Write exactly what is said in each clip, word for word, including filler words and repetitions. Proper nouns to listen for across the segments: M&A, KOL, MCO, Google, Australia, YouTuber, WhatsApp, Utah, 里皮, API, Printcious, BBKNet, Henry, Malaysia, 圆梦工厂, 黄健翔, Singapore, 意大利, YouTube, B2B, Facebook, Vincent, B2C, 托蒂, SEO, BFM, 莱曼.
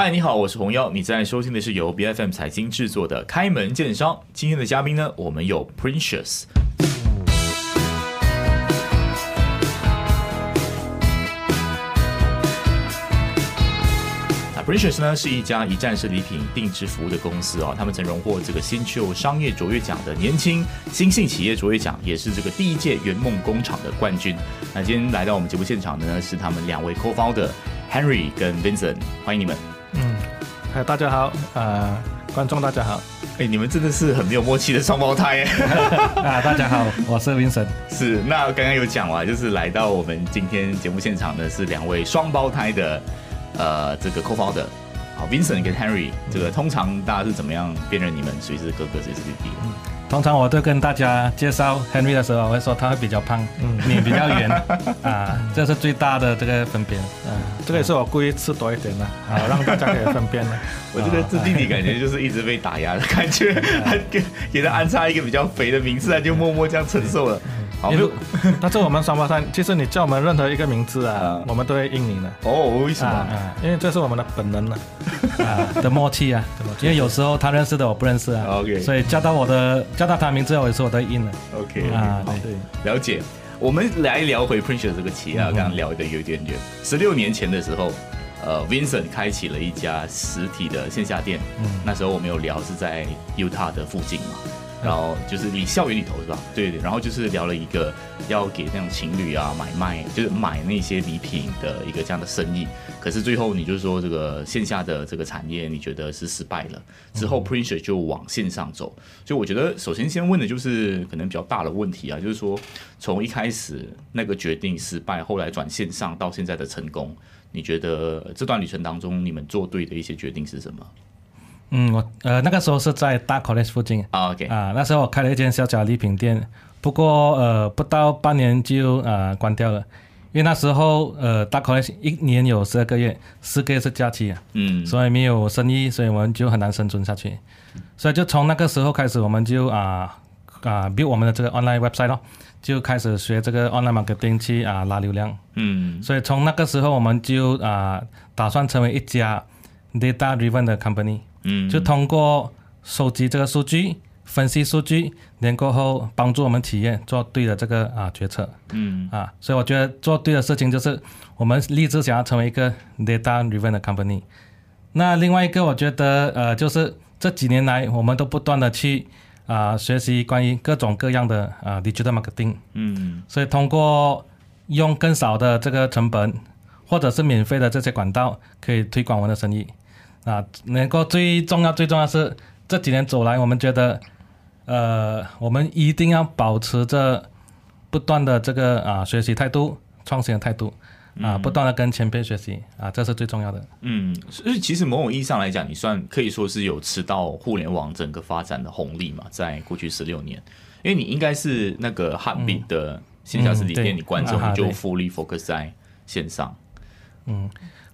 嗨，你好，我是洪耀，你在收听的是由 B F M 财经制作的《开门见商》。今天的嘉宾呢，我们有 Printcious。Printcious 呢是一家一站式礼品定制服务的公司啊、哦，他们曾荣获这个新秀商业卓越奖的年轻新兴企业卓越奖，也是这个第一届圆梦工厂的冠军。那今天来到我们节目现场的呢是他们两位 co-founder Henry 跟 Vincent， 欢迎你们。嗯，嗨，大家好，呃，观众大家好。哎，你们真的是很没有默契的双胞胎耶！啊，大家好，我是 Vincent。是，那刚刚有讲完，就是来到我们今天节目现场的是两位双胞胎的。呃，这个 co-founder， 好 ，Vincent 跟 Henry， 这个通常大家是怎么样辨认你们谁是哥哥谁是弟弟？嗯、通常我都跟大家介绍 Henry 的时候，我会说他会比较胖，嗯、你比较圆，啊，这是最大的这个分辨。嗯、啊，这个也是我故意吃多一点的，好让大家可以分辨的。我觉得这弟弟感觉就是一直被打压的感觉，他给他安插一个比较肥的名字，他就默默这样承受了。好，但是我们双胞胎，其实你叫我们任何一个名字啊，我们都会应你的。哦，为什么？因为这是我们的本能啊，的默契啊。因为有时候他认识的我不认识啊，所以叫到我的叫到他名字，我也是我的应了。OK， 啊，对，了解。我们来聊回 Printcious 这个企业啊，刚刚聊的有点远。十六年前的时候，呃 ，Vincent 开启了一家实体的线下店。那时候我们有聊是在 Utah 的附近嘛。然后就是离校园里头是吧？对对，然后就是聊了一个要给那种情侣啊买卖，就是买那些礼品的一个这样的生意。可是最后你就说这个线下的这个产业你觉得是失败了，之后 Printcious 就往线上走。所以我觉得首先先问的就是可能比较大的问题啊，就是说从一开始那个决定失败，后来转线上到现在的成功，你觉得这段旅程当中你们做对的一些决定是什么？嗯，我呃那个时候是在大 college 附近啊， oh, okay. 啊，那时候我开了一间小小礼品店，不过呃不到半年就呃关掉了，因为那时候呃大 college 一年有十二个月，四个月是假期啊，嗯，所以没有生意，所以我们就很难生存下去，所以就从那个时候开始，我们就啊啊 build 我们的这个 online website 咯，就开始学这个 online marketing 去啊拉流量，嗯，所以从那个时候我们就啊打算成为一家 data driven 的 company。嗯，就通过收集这个数据，分析数据，然后帮助我们企业做对的这个啊决策。嗯啊，所以我觉得做对的事情就是我们立志想要成为一个 data-driven 的 company。那另外一个，我觉得呃，就是这几年来我们都不断的去啊、呃、学习关于各种各样的啊、呃、digital marketing。嗯，所以通过用更少的这个成本，或者是免费的这些管道，可以推广我们的生意。啊，能够最重要最重要是这几年走来，我们觉得，呃，我们一定要保持着不断的这个啊学习态度、创新的态度啊，嗯、不断的跟前辈学习啊，这是最重要的。嗯，所以其实某种意义上来讲，你算可以说是有吃到互联网整个发展的红利嘛，在过去十六年，因为你应该是那个 Heartbeat 的线下实体店，你关之后你就 fully focus 在线上，嗯。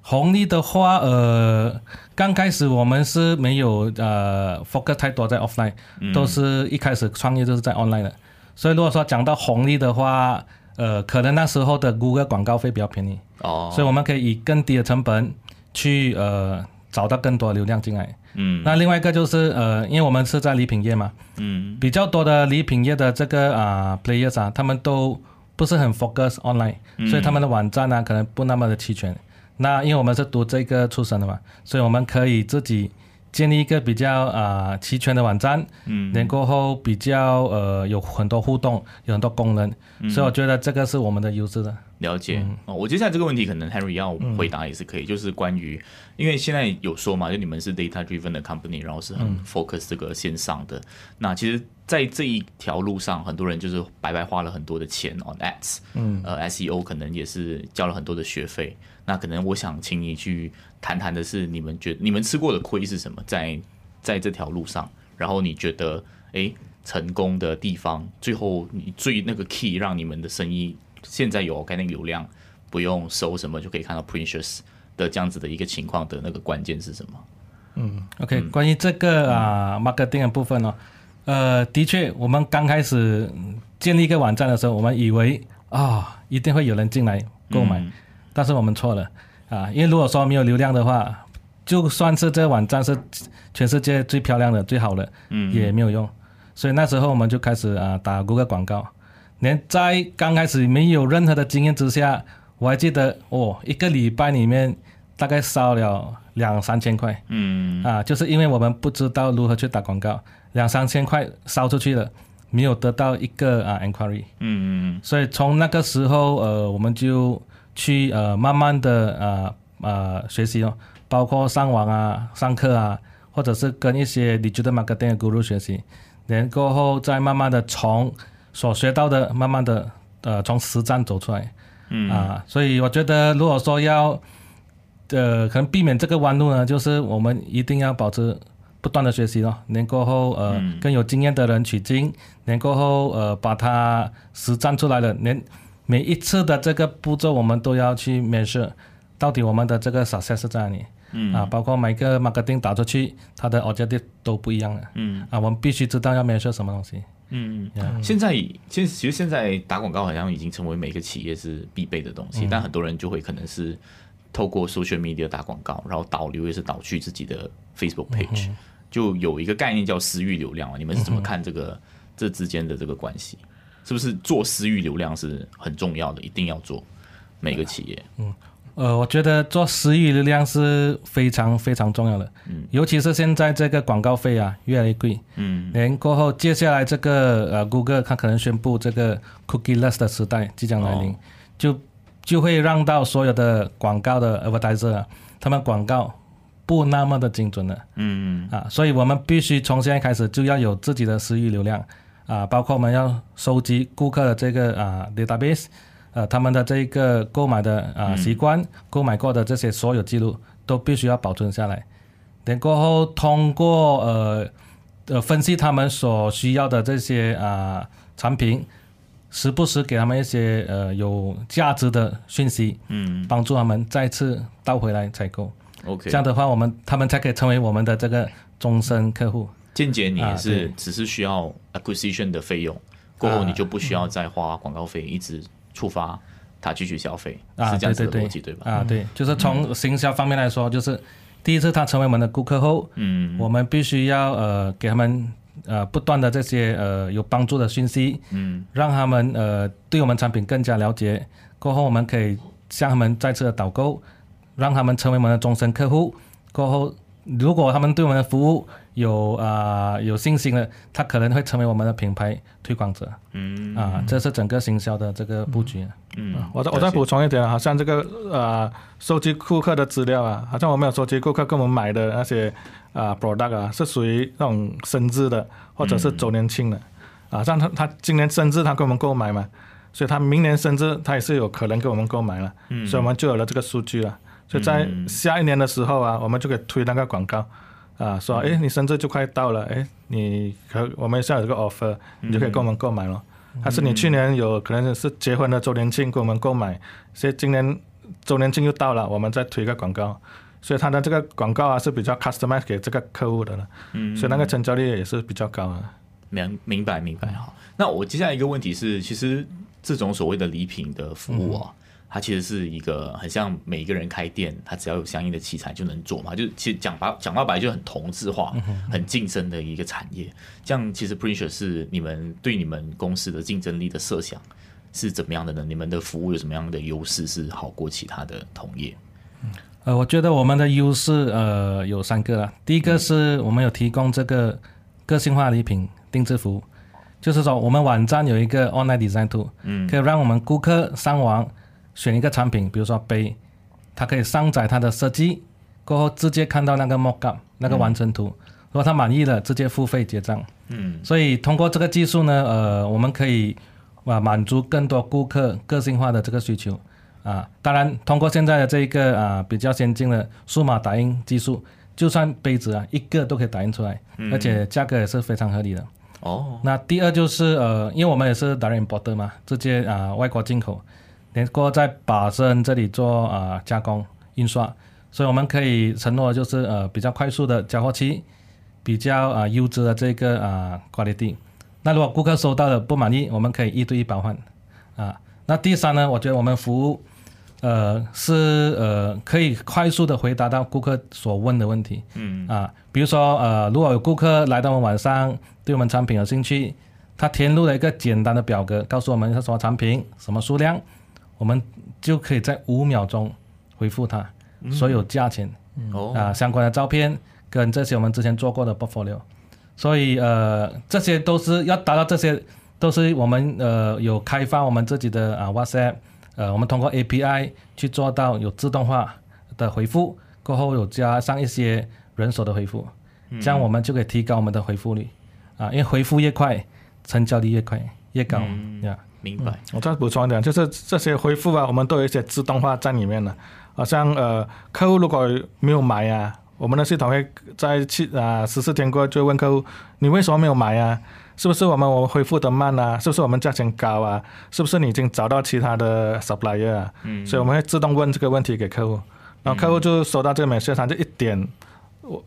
红利的话，呃，刚开始我们是没有呃 focus 太多在 offline，、嗯、都是一开始创业就是在 online 的。所以如果说讲到红利的话，呃，可能那时候的 Google 广告费比较便宜，哦，所以我们可以以更低的成本去呃找到更多流量进来。嗯，那另外一个就是呃，因为我们是在礼品业嘛，嗯，比较多的礼品业的这个啊、呃、players 啊，他们都不是很 focus online，、嗯、所以他们的网站呢、啊、可能不那么的齐全。那因为我们是读这个出身的嘛，所以我们可以自己建立一个比较啊、呃、齐全的网站，嗯，然后比较呃有很多互动，有很多功能，嗯、所以我觉得这个是我们的优势的。了解、嗯、哦，我接下来这个问题可能 Henry 要回答也是可以，嗯、就是关于因为现在有说嘛，就你们是 data driven 的 company， 然后是很 focus 这个线上的，嗯、那其实，在这一条路上，很多人就是白白花了很多的钱 on ads， 嗯，呃 S E O 可能也是交了很多的学费。那可能我想请你去谈谈的是，你们觉得你们吃过的亏是什么？在在这条路上，然后你觉得哎成功的地方，最后你最那个 key 让你们的生意现在有 organic 流量，不用收什么就可以看到 Printcious 的这样子的一个情况的那个关键是什么？嗯 ，OK， 嗯关于这个啊、uh, marketing 的部分哦，呃，的确，我们刚开始建立一个网站的时候，我们以为啊、哦、一定会有人进来购买。嗯但是我们错了啊，因为如果说没有流量的话，就算是这网站是全世界最漂亮的最好的、嗯、也没有用。所以那时候我们就开始、呃、打 Google 广告，连在刚开始没有任何的经验之下，我还记得哦，一个礼拜里面大概烧了两三千块、嗯啊、就是因为我们不知道如何去打广告，两三千块烧出去了，没有得到一个、呃、inquiry、嗯、所以从那个时候、呃、我们就去、呃、慢慢的、呃呃、学习、哦、包括上网啊、上课啊，或者是跟一些 digital marketing 的 guru 学习，然后再慢慢的从所学到的慢慢的、呃、从实战走出来、嗯啊、所以我觉得如果说要呃，可能避免这个弯路呢，就是我们一定要保持不断的学习咯，能够后呃、嗯、跟有经验的人取经，能够后呃把它实战出来了，连每一次的这个步骤我们都要去 measure 到底我们的这个 success 是在哪里、嗯啊、包括每个 marketing 打出去它的 objective 都不一样的、嗯啊、我们必须知道要 measure 什么东西。嗯， yeah. 现在其实现在打广告好像已经成为每个企业是必备的东西、嗯、但很多人就会可能是透过 social media 打广告，然后导流也是导去自己的 Facebook page、嗯、就有一个概念叫私域流量、啊、你们是怎么看这个、嗯、这之间的这个关系？是不是做私域流量是很重要的，一定要做每个企业？嗯，呃，我觉得做私域流量是非常非常重要的、嗯、尤其是现在这个广告费啊越来越贵，嗯，然后接下来这个、呃、Google 它可能宣布这个 cookieless 的时代即将来临、哦、就就会让到所有的广告的 advertiser、啊、他们广告不那么的精准了、嗯啊、所以我们必须从现在开始就要有自己的私域流量、啊、包括我们要收集顾客的这个、啊、database、啊、他们的这个购买的、啊、习惯、嗯、购买过的这些所有记录都必须要保存下来，然后通过、呃呃、分析他们所需要的这些、啊、产品，时不时给他们一些、呃、有价值的讯息、嗯、帮助他们再次倒回来采购、okay. 这样的话我们他们才可以成为我们的这个终身客户。间接你也是、啊、只是需要 acquisition 的费用，过后你就不需要再花广告费、啊、一直触发他继续消费、啊、是这样子的逻辑、啊、对, 对, 对, 对吧、啊、对，就是从行销方面来说，就是第一次他成为我们的顾客后、嗯、我们必须要、呃、给他们呃，不断的这些呃有帮助的讯息，嗯，让他们呃对我们产品更加了解，过后我们可以向他们再次的导购，让他们成为我们的终身客户。过后，如果他们对我们的服务有啊、呃、有信心了，他可能会成为我们的品牌推广者。嗯，啊，这是整个行销的这个布局。嗯，嗯我再我再补充一点，好像这个呃收集顾客的资料啊，好像我们有收集顾客跟我们买的那些。啊 product 啊是属于那种生日的或者是周年庆的、嗯、啊像 他, 他今年生日他跟我们购买嘛，所以他明年生日他也是有可能跟我们购买了、嗯、所以我们就有了这个数据了，所以在下一年的时候啊我们就可以推那个广告啊，说哎你生日就快到了，哎你可我们现在有这个 offer 你就可以跟我们购买了、嗯、还是你去年有可能是结婚的周年庆跟我们购买，所以今年周年庆又到了我们再推一个广告，所以它的这个广告啊是比较 customize 给这个客户的了、嗯、所以那个成交率也是比较高的。明白明白。好，那我接下来一个问题是，其实这种所谓的礼品的服务啊、嗯、它其实是一个很像每一个人开店它只要有相应的器材就能做嘛，就其实 讲, 讲到白就很同质化、嗯、很竞争的一个产业，这样其实 Printcious 是你们对你们公司的竞争力的设想是怎么样的呢？你们的服务有什么样的优势是好过其他的同业？嗯呃，我觉得我们的优势呃有三个啦。第一个是我们有提供这个个性化礼品定制服务，就是说我们网站有一个 online design tool， 嗯，可以让我们顾客上网选一个产品，比如说杯，他可以上载他的设计，过后直接看到那个 mockup 那个完成图，嗯、如果他满意了，直接付费结账。嗯，所以通过这个技术呢，呃，我们可以啊、呃、满足更多顾客个性化的这个需求。啊、当然通过现在的这一个、啊、比较先进的数码打印技术，就算杯子、啊、一个都可以打印出来、嗯、而且价格也是非常合理的、哦、那第二就是、呃、因为我们也是 direct importer 嘛，直接、啊、外国进口，然后在巴生这里做、啊、加工印刷，所以我们可以承诺就是、呃、比较快速的交货期，比较、啊、优质的这个、啊、quality， 那如果顾客收到了不满意我们可以一对一包换、啊、那第三呢，我觉得我们服务呃是呃可以快速的回答到顾客所问的问题。嗯啊，比如说呃如果有顾客来到我们网上对我们产品有兴趣，他填入了一个简单的表格，告诉我们是什么产品什么数量，我们就可以在五秒钟回复他、嗯、所有价钱、嗯啊、相关的照片跟这些我们之前做过的 portfolio。 所以呃这些都是要达到，这些都是我们呃有开发我们自己的、啊、WhatsApp， 呃我们通过 A P I 去做到有自动化的回复，过后有加上一些人手的回复，这样我们就可以提高我们的回复率、嗯、啊，因为回复越快成交率越快越高、嗯 yeah、明白、嗯、我再补充一点，就是这些回复啊我们都有一些自动化在里面了，好像呃客户如果没有买啊，我们的系统会在七啊十四天过就问客户你为什么没有买啊，是不是我们我恢复的慢啊，是不是我们价钱高啊，是不是你已经找到其他的 supplier 啊、嗯、所以我们会自动问这个问题给客户，然后客户就收到这个 message， 他就一点我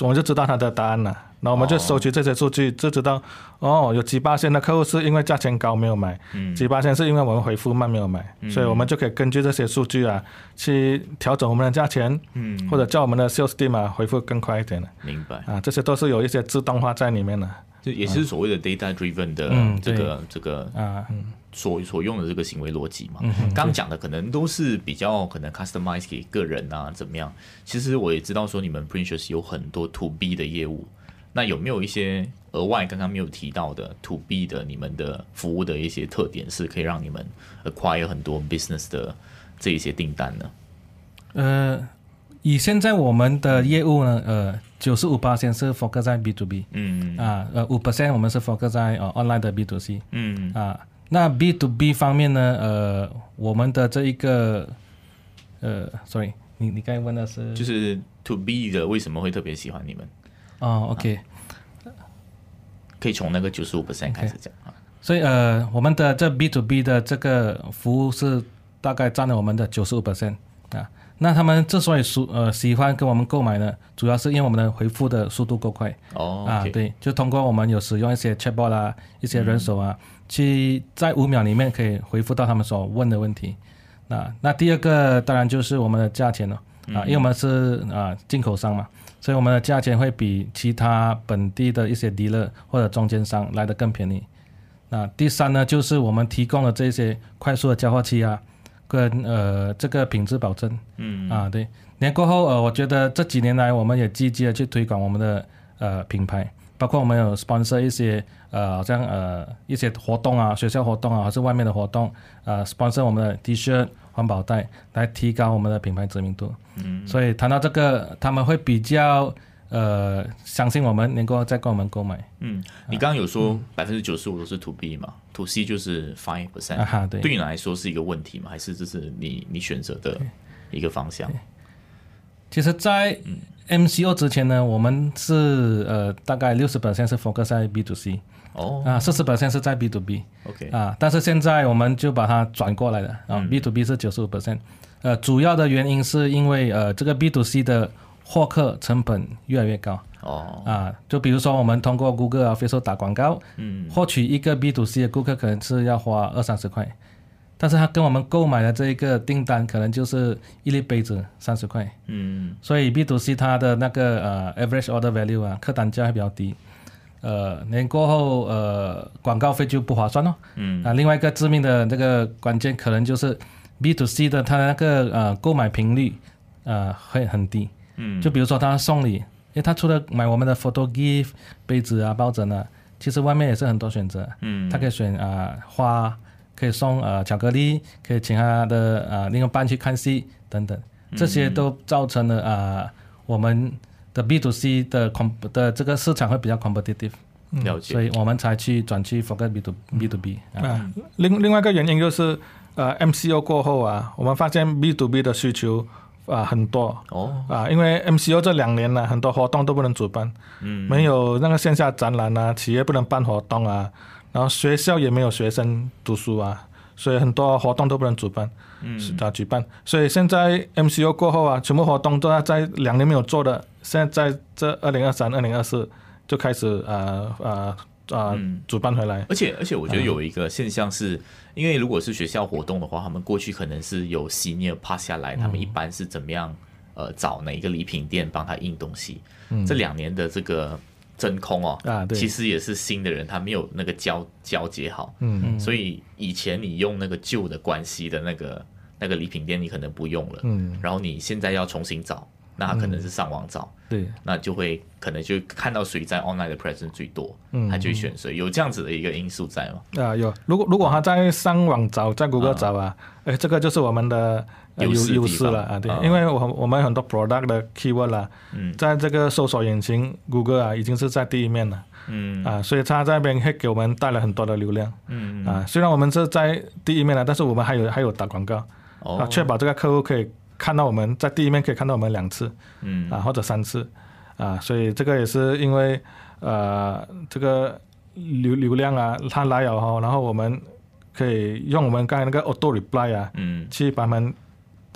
我们就知道他的答案了，然后我们就收集这些数据、哦、就知道哦有几巴仙的客户是因为价钱高没有买、嗯、几巴仙是因为我们回复慢没有买、嗯、所以我们就可以根据这些数据啊去调整我们的价钱、嗯、或者叫我们的 sales team 啊回复更快一点。明白啊，这些都是有一些自动化在里面的，这也是所谓的 data driven 的这个、嗯、这个啊、嗯、所, 所用的这个行为逻辑嘛。嗯、刚, 刚讲的可能都是比较可能 customize 给个人啊怎么样。其实我也知道说你们 Printcious 有很多 to B 的业务，那有没有一些额外刚刚没有提到的 to B 的你们的服务的一些特点，是可以让你们 acquire 很多 business 的这一些订单呢？呃以现在我们的业务呢，呃 百分之九十五 是 focus 在 B 二 B， 嗯啊呃 百分之五 我们是 focus 在、呃、online 的 B 二 C， 嗯啊那 B 二 B 方面呢，呃我们的这一个呃 sorry 你你刚才问的是就是 to B 的为什么会特别喜欢你们？哦 OK、啊、可以从那个 百分之九十五 开始讲、okay. 所以呃我们的这 B 二 B 的这个服务是大概占了我们的 百分之九十五、啊那他们之所以、呃、喜欢跟我们购买呢，主要是因为我们的回复的速度够快。哦、oh, okay. 啊，对，就通过我们有使用一些 chatbot 啊，一些人手啊，嗯、去在五秒里面可以回复到他们所问的问题。那那第二个当然就是我们的价钱了、哦、啊，因为我们是啊进口商嘛，所以我们的价钱会比其他本地的一些 dealer 或者中间商来得更便宜。那第三呢，就是我们提供了这些快速的交货期啊。跟呃这个品质保证，嗯啊对，年过后呃我觉得这几年来我们也积极的去推广我们的呃品牌，包括我们有 sponsor 一些呃好像呃一些活动啊，学校活动啊还是外面的活动，呃 sponsor 我们的 T-shirt 环保袋来提高我们的品牌知名度。嗯，所以谈到这个他们会比较呃相信我们能够再跟我们购买。嗯，你刚刚有说 百分之九十五 都是 to B 嘛、嗯、to C 就是 百分之五、啊、对, 对你来说是一个问题吗？还是这是 你, 你选择的一个方向？其实在 M C O 之前呢、嗯、我们是呃大概 百分之六十 是 focus 在 B 二 C、哦啊、百分之四十 是在 B 二 B、okay. 啊、但是现在我们就把它转过来了、啊嗯、B 二 B 是 百分之九十五、呃、主要的原因是因为呃这个 B 二 C 的获客成本越来越高、oh. 啊、就比如说我们通过 Google 啊 Facebook 打广告、嗯、获取一个 B 二 C 的顾客可能是要花二三十块，但是他跟我们购买的这一个订单可能就是一粒杯子三十块、嗯、所以 B 二 C 它的那个、呃、average order value 啊客单价会比较低，呃年过后呃广告费就不划算了、哦嗯啊、另外一个致命的那个关键可能就是 B 二 C 的它那个、呃、购买频率、呃、会很低，就比如说他送礼，因为他除了买我们的 photo gift 杯子啊抱枕啊，其实外面也是很多选择、嗯、他可以选、呃、花，可以送、呃、巧克力，可以请他的、呃、另一半去看戏等等，这些都造成了、呃、我们的 B 二 C 的, 的这个市场会比较 competitive、嗯、了解，所以我们才去转去 focus B 二 B、嗯啊、另, 另外一个原因就是、呃、M C O 过后啊，我们发现 B 二 B 的需求啊、很多、哦啊、因为 M C O 这两年、啊、很多活动都不能主办、嗯、没有那个线下展览啊，企业不能办活动啊，然后学校也没有学生读书啊，所以很多活动都不能主办、嗯啊、举办，所以现在 M C O 过后啊，全部活动都在两年没有做的，现在这二零二三、二零二四就开始、呃呃、呃嗯、主办回来。而且而且我觉得有一个现象是、嗯、因为如果是学校活动的话，他们过去可能是有 senior pass 下来，他们一般是怎么样、呃、找哪一个礼品店帮他印东西、嗯、这两年的这个真空哦、啊、其实也是新的人他没有那个 交, 交接好、嗯、所以以前你用那个旧的关系的那个那个礼品店你可能不用了、嗯、然后你现在要重新找，那他可能是上网找、嗯、对，那就会可能就看到谁在 online 的 presence 最多、嗯、他就会选谁，有这样子的一个因素在吗？啊，有，如果如果他在上网找，在 Google 找啊、嗯、这个就是我们的优势优势了啊，对、嗯，因为我我们很多 product 的 keyword 啦、嗯，在这个搜索引擎 Google 啊，已经是在第一面了，嗯啊，所以它在那边会给我们带来很多的流量，嗯啊，虽然我们是在第一面了，但是我们还有还有打广告、哦、啊，确保这个客户可以看到我们在第一面可以看到我们两次，嗯啊或者三次啊，所以这个也是因为呃这个 流, 流量啊它来了、哦、然后我们可以用我们刚才那个 auto reply 啊，嗯，去把他们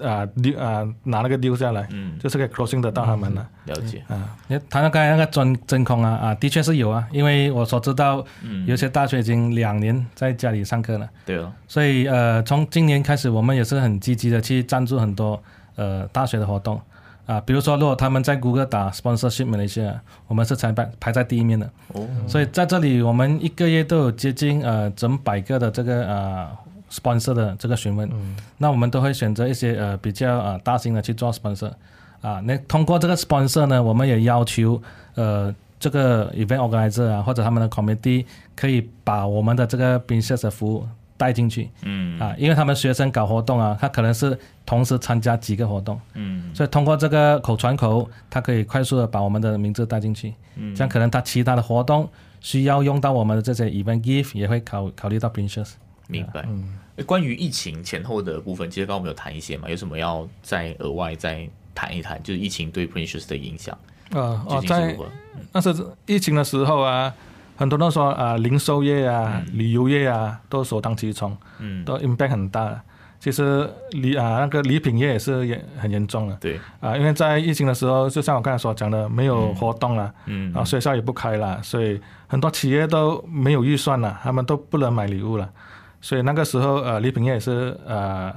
啊、呃呃、拿那个丢下来、嗯、就是可以 closing 得到他们了、嗯、了解啊。谈到刚才那个真真空 啊, 啊的确是有啊，因为我所知道、嗯、有些大学已经两年在家里上课了，对哦，所以呃从今年开始我们也是很积极的去赞助很多呃大学的活动啊，比如说如果他们在 Google 打 sponsorship Malaysia， 我们是才排在第一面的、哦、所以在这里我们一个月都有接近呃整百个的这个呃sponsor 的这个询问、嗯、那我们都会选择一些、呃、比较、呃、大型的去做 sponsor 啊。那通过这个 sponsor 呢，我们也要求呃这个 event organizer 啊或者他们的 committee 可以把我们的这个 Printcious 的服务带进去，嗯啊，因为他们学生搞活动啊，他可能是同时参加几个活动，嗯，所以通过这个口传口，他可以快速的把我们的名字带进去，嗯，这样可能他其他的活动需要用到我们的这些 event gift 也会 考, 考虑到 Printcious。明白、嗯、关于疫情前后的部分，其实刚刚我们有谈一些嘛，有什么要再额外再谈一谈，就是疫情对 Printcious 的影响、呃哦、在那是疫情的时候啊，很多人说、呃、零售业啊、嗯、旅游业啊都首当其冲、嗯、都 impact 很大。其实礼、呃、那个礼品业也是很严重的，对、呃、因为在疫情的时候就像我刚才所讲的没有活动了、嗯、然后学校也不开了，所以很多企业都没有预算了，他们都不能买礼物了，所以那个时候呃，礼品业也是呃，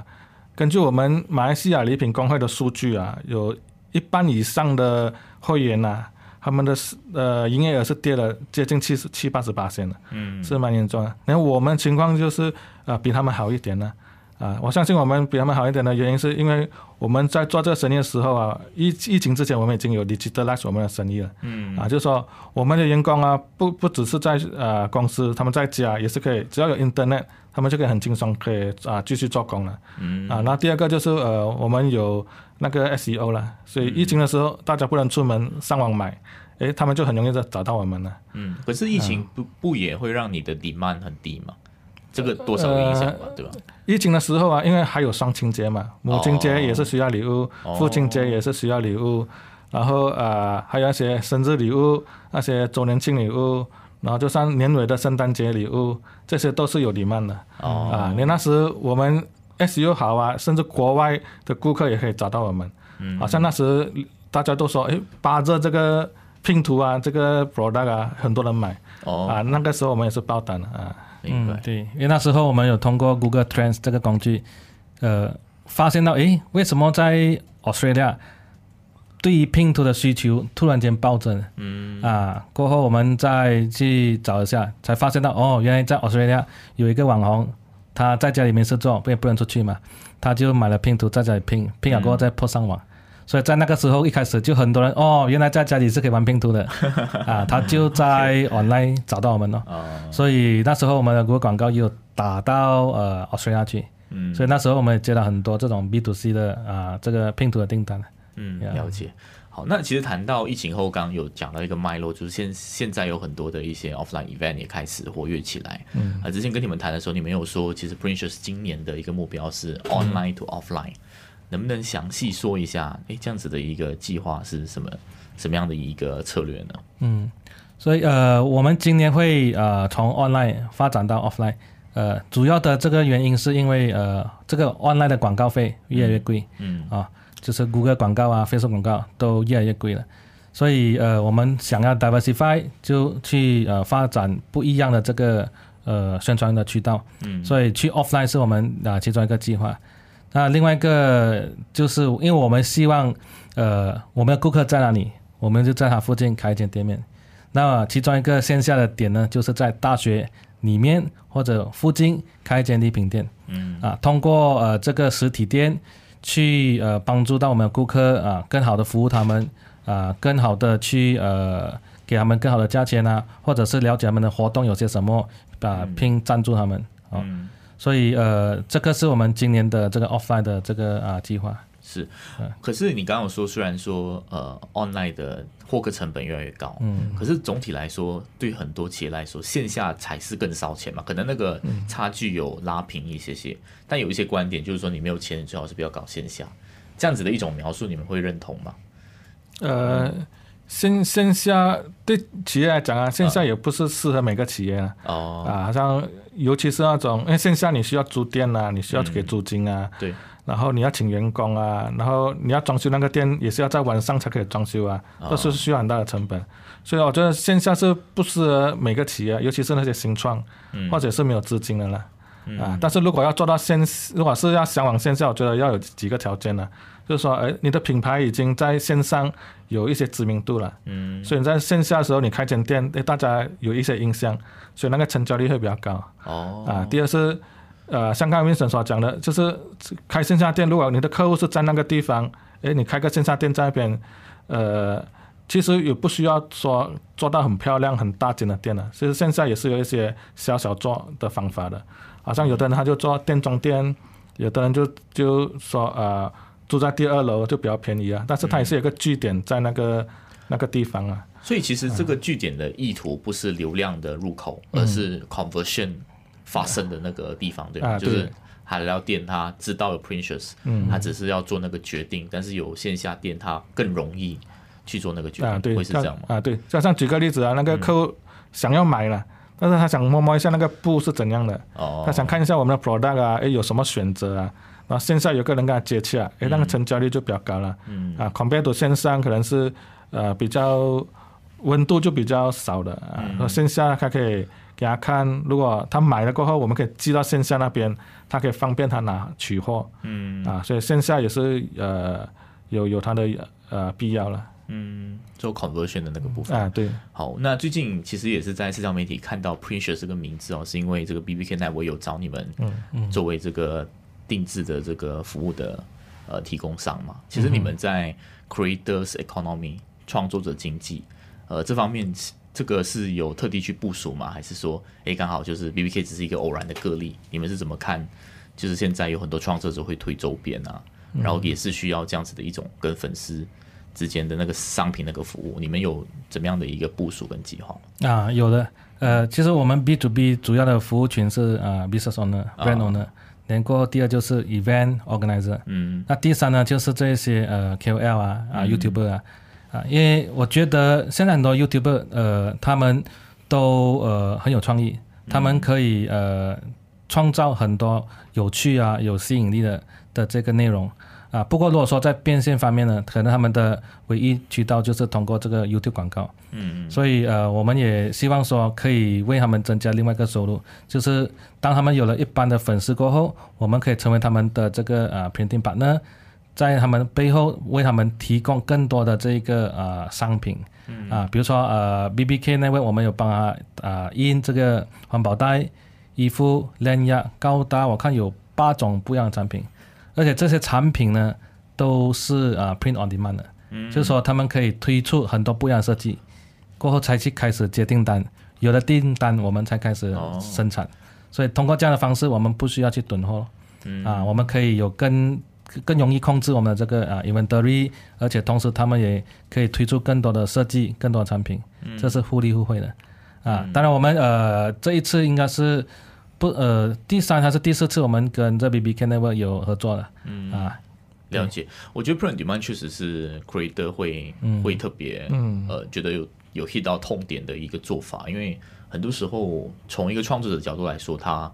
根据我们马来西亚礼品工会的数据啊，有一半以上的会员啊，他们的呃营业额是跌了接近七十七八十八%的，嗯，是蛮严重的。然后我们情况就是呃比他们好一点呢、啊，啊、呃，我相信我们比他们好一点的原因是因为我们在做这个生意的时候啊，疫疫情之前我们已经有 digitalize 我们的生意了，嗯，啊，就是说我们的员工啊，不不只是在呃公司，他们在家也是可以，只要有 internet。他们就可以很轻松可以、啊、继续做工了、嗯啊、那第二个就是、呃、我们有那个 S E O 了，所以疫情的时候、嗯、大家不能出门上网买，他们就很容易找到我们了、嗯、可是疫情 不,、啊、不也会让你的 demand 很低吗？这个多少有影响吧、呃、对吧？疫情的时候啊，因为还有双亲节嘛，母亲节也是需要礼物、哦、父亲节也是需要礼物、哦、然后、呃、还有那些生日礼物，那些周年庆礼物，然后就像年尾的圣诞节礼物，这些都是有 demand 的、哦、啊。那时我们 S E O 好啊，甚至国外的顾客也可以找到我们。嗯，好像那时大家都说，哎，八折这个拼图啊，这个 product 啊，很多人买。哦，啊，那个时候我们也是爆单啊。明白、嗯。对，因为那时候我们有通过 Google Trends 这个工具，呃，发现到，哎，为什么在 Australia？对于拼图的需求突然间暴增、嗯啊、过后我们再去找一下才发现到，哦，原来在 Australia 有一个网红，他在家里面是做也不能出去嘛，他就买了拼图在家里拼拼了过后再 po 上网、嗯、所以在那个时候一开始就很多人，哦，原来在家里是可以玩拼图的、啊、他就在 online 找到我们、哦、所以那时候我们的 Google 广告又打到、呃、Australia 去、嗯、所以那时候我们也接到很多这种 B 二 C 的、啊、这个拼图的订单。嗯，了解。好，那其实谈到疫情后，刚刚有讲到一个脉络，就是 现, 现在有很多的一些 offline event 也开始活跃起来。嗯，啊，之前跟你们谈的时候，你们有说，其实 Printcious 今年的一个目标是 online to offline，、嗯、能不能详细说一下？哎，这样子的一个计划是什么什么样的一个策略呢？嗯，所以呃，我们今年会呃从 online 发展到 offline， 呃，主要的这个原因是因为呃这个 online 的广告费越来越贵，嗯啊。就是 Google 广告啊 Facebook 广告都越来越贵了，所以呃，我们想要 diversify， 就去呃发展不一样的这个呃宣传的渠道。嗯，所以去 offline 是我们啊其中一个计划。那另外一个就是因为我们希望呃我们的顾客在哪里，我们就在他附近开一间店面。那其中一个线下的点呢，就是在大学里面或者附近开一间礼品店。嗯，啊，通过呃这个实体店去呃帮助到我们的顾客啊，更好的服务他们啊，更好的去呃给他们更好的价钱啊，或者是了解他们的活动有些什么啊，拼赞助他们啊。嗯，所以呃，这个是我们今年的这个 offline 的这个啊计划。是，可是你刚刚有说，虽然说呃 online 的获客成本越来越高，嗯，可是总体来说，对很多企业来说，线下才是更烧钱嘛，可能那个差距有拉平一些些。嗯，但有一些观点就是说，你没有钱，你最好是不要搞线下，这样子的一种描述，你们会认同吗？呃，线线下对企业来讲啊，线下也不是适合每个企业啊，哦，啊，好像尤其是那种，因为线下你需要租店啊，你需要给租金啊，嗯，对。然后你要请员工啊，然后你要装修那个店也是要在晚上才可以装修啊，这是需要很大的成本。所以我觉得线下是不适合每个企业，尤其是那些新创，嗯，或者是没有资金的啦，嗯啊。但是如果要做到线，如果是要想往线下，我觉得要有几个条件了，就是说，哎，你的品牌已经在线上有一些知名度了，嗯，所以你在线下的时候你开间店，哎，大家有一些印象，所以那个成交率会比较高。哦，啊，第二是。呃，像刚才 Vincent 所讲的，就是开线下店，如果你的客户是在那个地方，诶，你开个线下店在那边，呃，其实也不需要说做到很漂亮、很大间的店了。其实现在也是有一些小小做的方法的，好像有的人他就做店中店，有的人就就说呃住在第二楼就比较便宜啊，但是他也是有一个据点在那个那个地方啊。所以其实这个据点的意图不是流量的入口，嗯，而是 conversion。发生的那个地方，对吧？啊，对，就是海料店他知道有 Printcious，嗯，他只是要做那个决定，但是有线下店他更容易去做那个决定，啊，对，会是这样吗？啊，对，就像举个例子啊，那个客户想要买了，嗯，但是他想摸摸一下那个布是怎样的，哦，他想看一下我们的 product 啊，有什么选择啊，然后线下有个人跟他接洽，那个成交率就比较高了，嗯，啊 compared to 线上可能是呃比较温度就比较少的，啊嗯，线下他可以。给他看，如果他买了过后，我们可以寄到线下那边，他可以方便他拿取货。嗯啊，所以线下也是呃有有它的呃必要了。嗯，做 conversion 的那个部分啊，对。好，那最近其实也是在社交媒体看到 Printcious 这个名字哦，是因为这个 B B K Net 我有找你们作为这个定制的这个服务的呃提供商嘛。其实你们在 creators economy 创作者经济呃这方面。这个是有特地去部署吗？还是说，哎，刚好就是 B B K 只是一个偶然的个例？你们是怎么看？就是现在有很多创作者会推周边啊，嗯，然后也是需要这样子的一种跟粉丝之间的那个商品那个服务，你们有怎么样的一个部署跟计划？啊，有的。呃，其实我们 B to B 主要的服务群是啊 ，business owner、brand owner， 然后第二就是 event organizer， 嗯，那第三呢就是这些呃 K O L 啊、啊 YouTuber 啊。嗯啊，因为我觉得现在很多 YouTuber， 呃，他们都呃很有创意，他们可以呃创造很多有趣啊、有吸引力的的这个内容啊。不过如果说在变现方面呢，可能他们的唯一渠道就是通过这个 YouTube 广告。嗯嗯。所以呃，我们也希望说可以为他们增加另外一个收入，就是当他们有了一般的粉丝过后，我们可以成为他们的这个啊 printing partner。在他们背后为他们提供更多的这个呃商品，嗯啊，比如说呃 B B K 那位我们有帮他啊印，呃、这个环保袋、衣服、链压、高达，我看有八种不一样的产品，而且这些产品呢都是啊、呃、print on demand 的，嗯，就是说他们可以推出很多不一样的设计，过后才去开始接订单，有了订单我们才开始生产，哦，所以通过这样的方式，我们不需要去囤货，嗯啊，我们可以有更更容易控制我们的这个啊 inventory， 而且同时他们也可以推出更多的设计、更多的产品，嗯，这是互利互惠的啊，嗯。当然，我们呃这一次应该是不呃第三还是第四次我们跟这 B B K Network 有合作了，嗯啊。了解，我觉得 Print Demand 确实是 Creator 会、嗯、会特别、嗯、呃觉得有有 hit 到痛点的一个做法，因为很多时候从一个创作者的角度来说，他。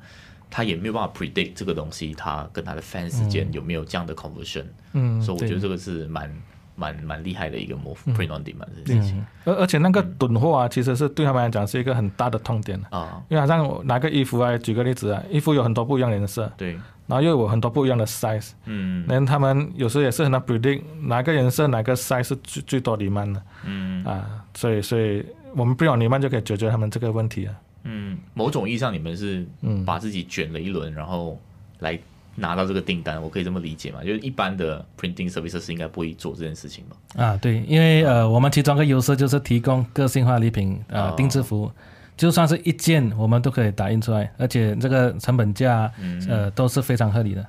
他也没有办法 predict 这个东西，他跟他的 fans 之间有没有这样的 conversion，嗯，所以我觉得这个是蛮蛮蛮厉害的一个 move、嗯、print on demand 这件事情、嗯、而且那个囤货啊、嗯、其实是对他们来讲是一个很大的痛点、啊、因为好像拿个衣服啊，举个例子啊，衣服有很多不一样的颜色，对，然后又有很多不一样的 size， 嗯，然后他们有时候也是很难 predict 哪个颜色哪个 size 是 最, 最多 demand 的，嗯啊，所以所以我们 print on demand 就可以解决他们这个问题啊。嗯，某种意义上你们是把自己卷了一轮、嗯、然后来拿到这个订单，我可以这么理解嘛？就是一般的 printing services 应该不会做这件事情嘛？啊，对，因为、嗯、呃，我们其中一个优势就是提供个性化礼品啊、呃哦，定制服务，就算是一件我们都可以打印出来，而且这个成本价、嗯、呃都是非常合理的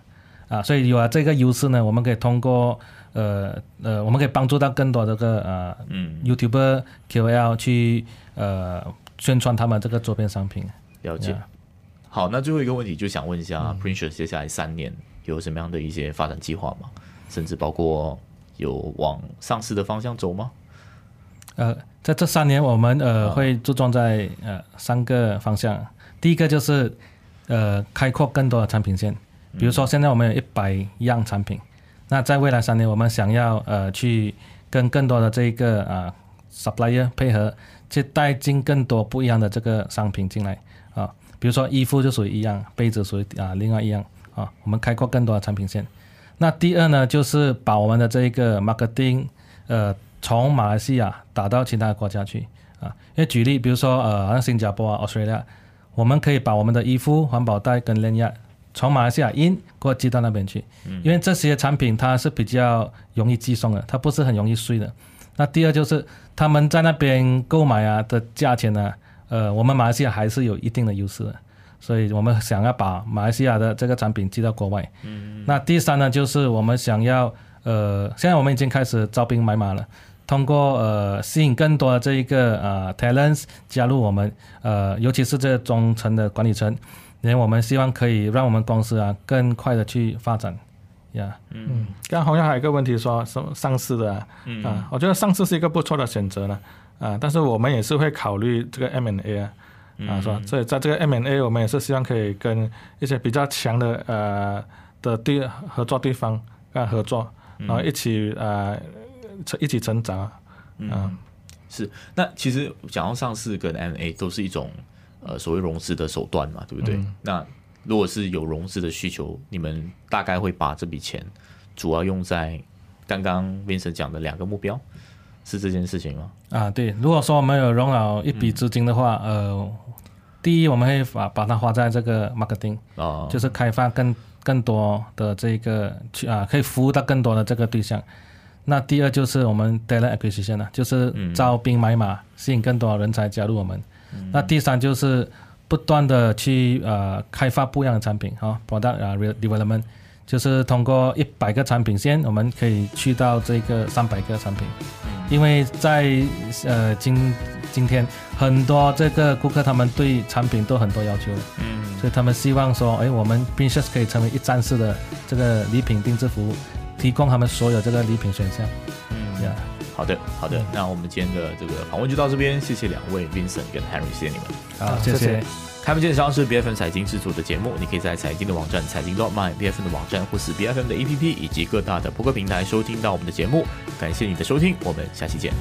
啊，所以有了这个优势呢，我们可以通过呃呃，我们可以帮助到更多这个呃、嗯、YouTuber K O L 去呃宣传他们这个周边商品。了解。啊，好，那最后一个问题就想问一下、嗯、Printcious 接下来三年有什么样的一些发展计划吗？甚至包括有往上市的方向走吗？呃，在这三年我们呃、嗯、会注重在呃三个方向。第一个就是呃开阔更多的产品线，比如说现在我们有一百样产品、嗯，那在未来三年我们想要呃去跟更多的这个啊、呃、supplier 配合，去带进更多不一样的这个商品进来啊。比如说衣服就属于一样，杯子属于、啊、另外一样、啊、我们开阔更多的产品线。那第二呢，就是把我们的这个 marketing 呃从马来西亚打到其他国家去啊。因为举例，比如说呃，像新加坡啊、Australia， 我们可以把我们的衣服、环保袋跟 lanyard 从马来西亚印过寄到那边去，因为这些产品它是比较容易寄送的，它不是很容易碎的。那第二就是他们在那边购买啊的价钱呢、啊。呃，我们马来西亚还是有一定的优势的，所以我们想要把马来西亚的这个产品寄到国外。嗯。那第三呢，就是我们想要呃，现在我们已经开始招兵买马了，通过呃吸引更多的这一个呃 talents 加入我们呃，尤其是这中层的管理层，因为我们希望可以让我们公司啊更快的去发展。Yeah. 嗯，刚刚好像还有一个问题说上市的啊、嗯、啊，我觉得上市是一个不错的选择了。啊、但是我们也是会考虑这个 M and A 啊，嗯啊，所以在这个 M and A 我们也是希望可以跟一些比较强的呃的对合作对方啊合作，然后一起、嗯、呃一起成长啊、嗯嗯。是，那其实讲到上市跟 M and A 都是一种呃所谓融资的手段嘛，对不对、嗯？那如果是有融资的需求，你们大概会把这笔钱主要用在刚刚 Vincent 讲的两个目标。是这件事情吗？啊，对，如果说我们有融了一笔资金的话、嗯、呃，第一我们会 把, 把它花在这个 marketing、哦、就是开发 更, 更多的这个啊，可以服务到更多的这个对象。那第二就是我们 talent acquisition、啊、就是招兵买马、嗯、吸引更多人才加入我们、嗯、那第三就是不断的去、呃、开发不一样的产品、啊、product、啊、development， 就是通过一百个产品线我们可以去到这个三百个产品。因为在呃今今天很多这个顾客他们对产品都很多要求的，嗯，所以他们希望说，哎，我们 Printcious 可以成为一站式的这个礼品定制服务，提供他们所有这个礼品选项。嗯， yeah. 好的，好的，那我们今天的这个访问就到这边，谢谢两位 Vincent 跟 Henry， 谢谢你们。好，谢谢。开门见山是 B F M 财经制作的节目，你可以在财经的网站财经 .my、B F M 的网站或是 B F M 的 A P P 以及各大的播客平台收听到我们的节目。感谢你的收听，我们下期见。